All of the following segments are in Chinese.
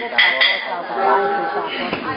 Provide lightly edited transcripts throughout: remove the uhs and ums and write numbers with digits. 个跑跑跑跑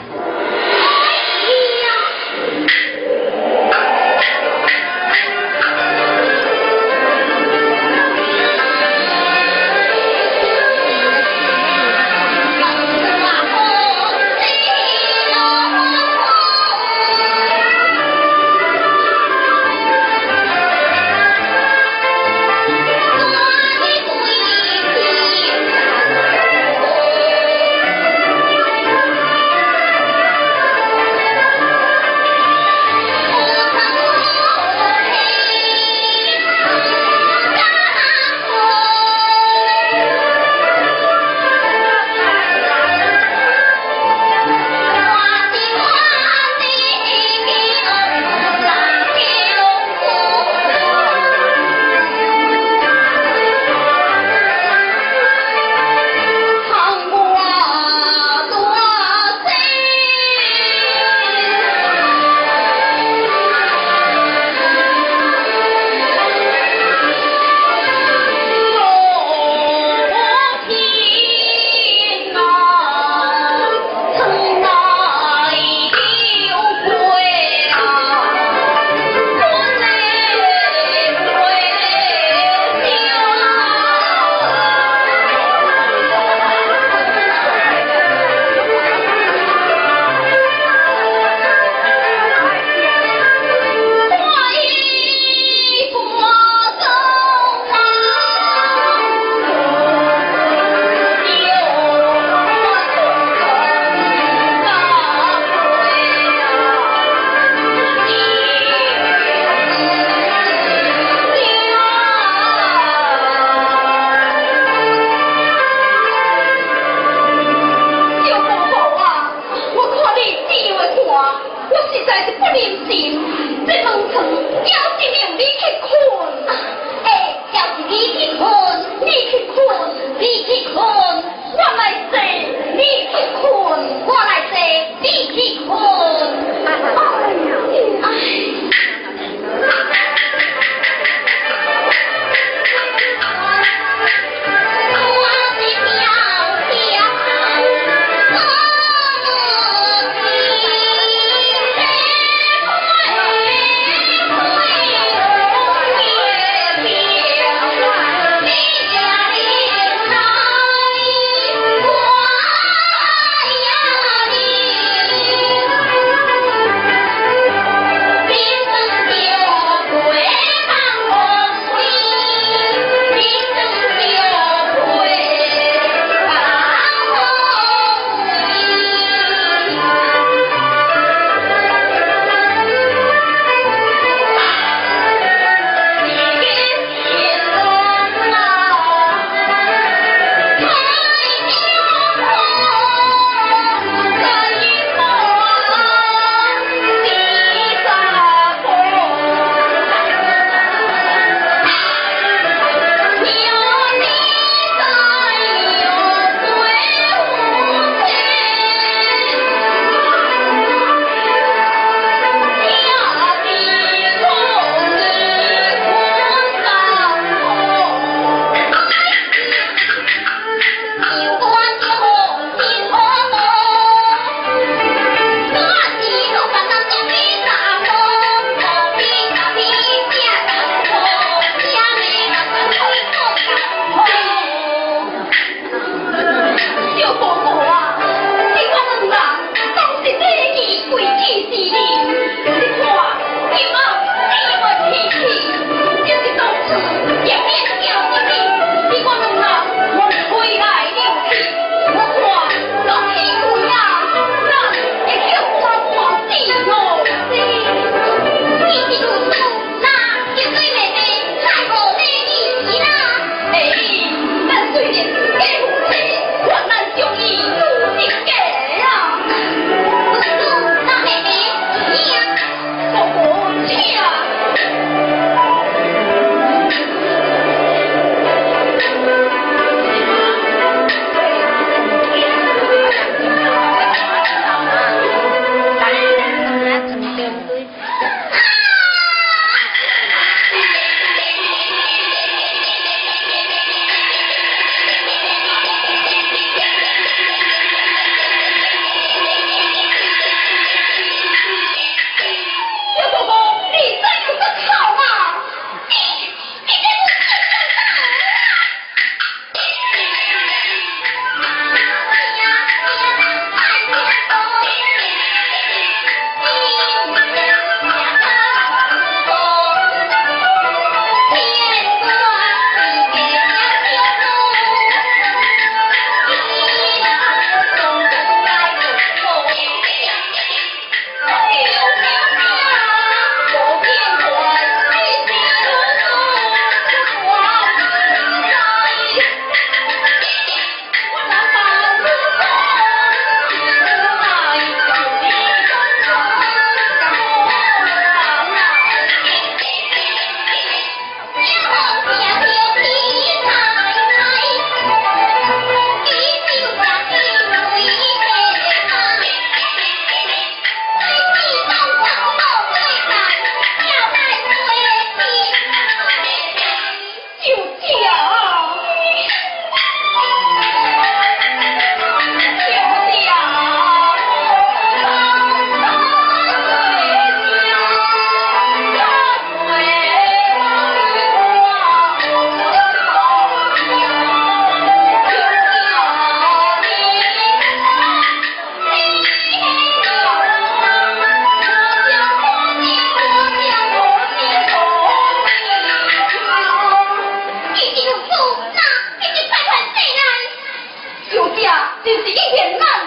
就是一点难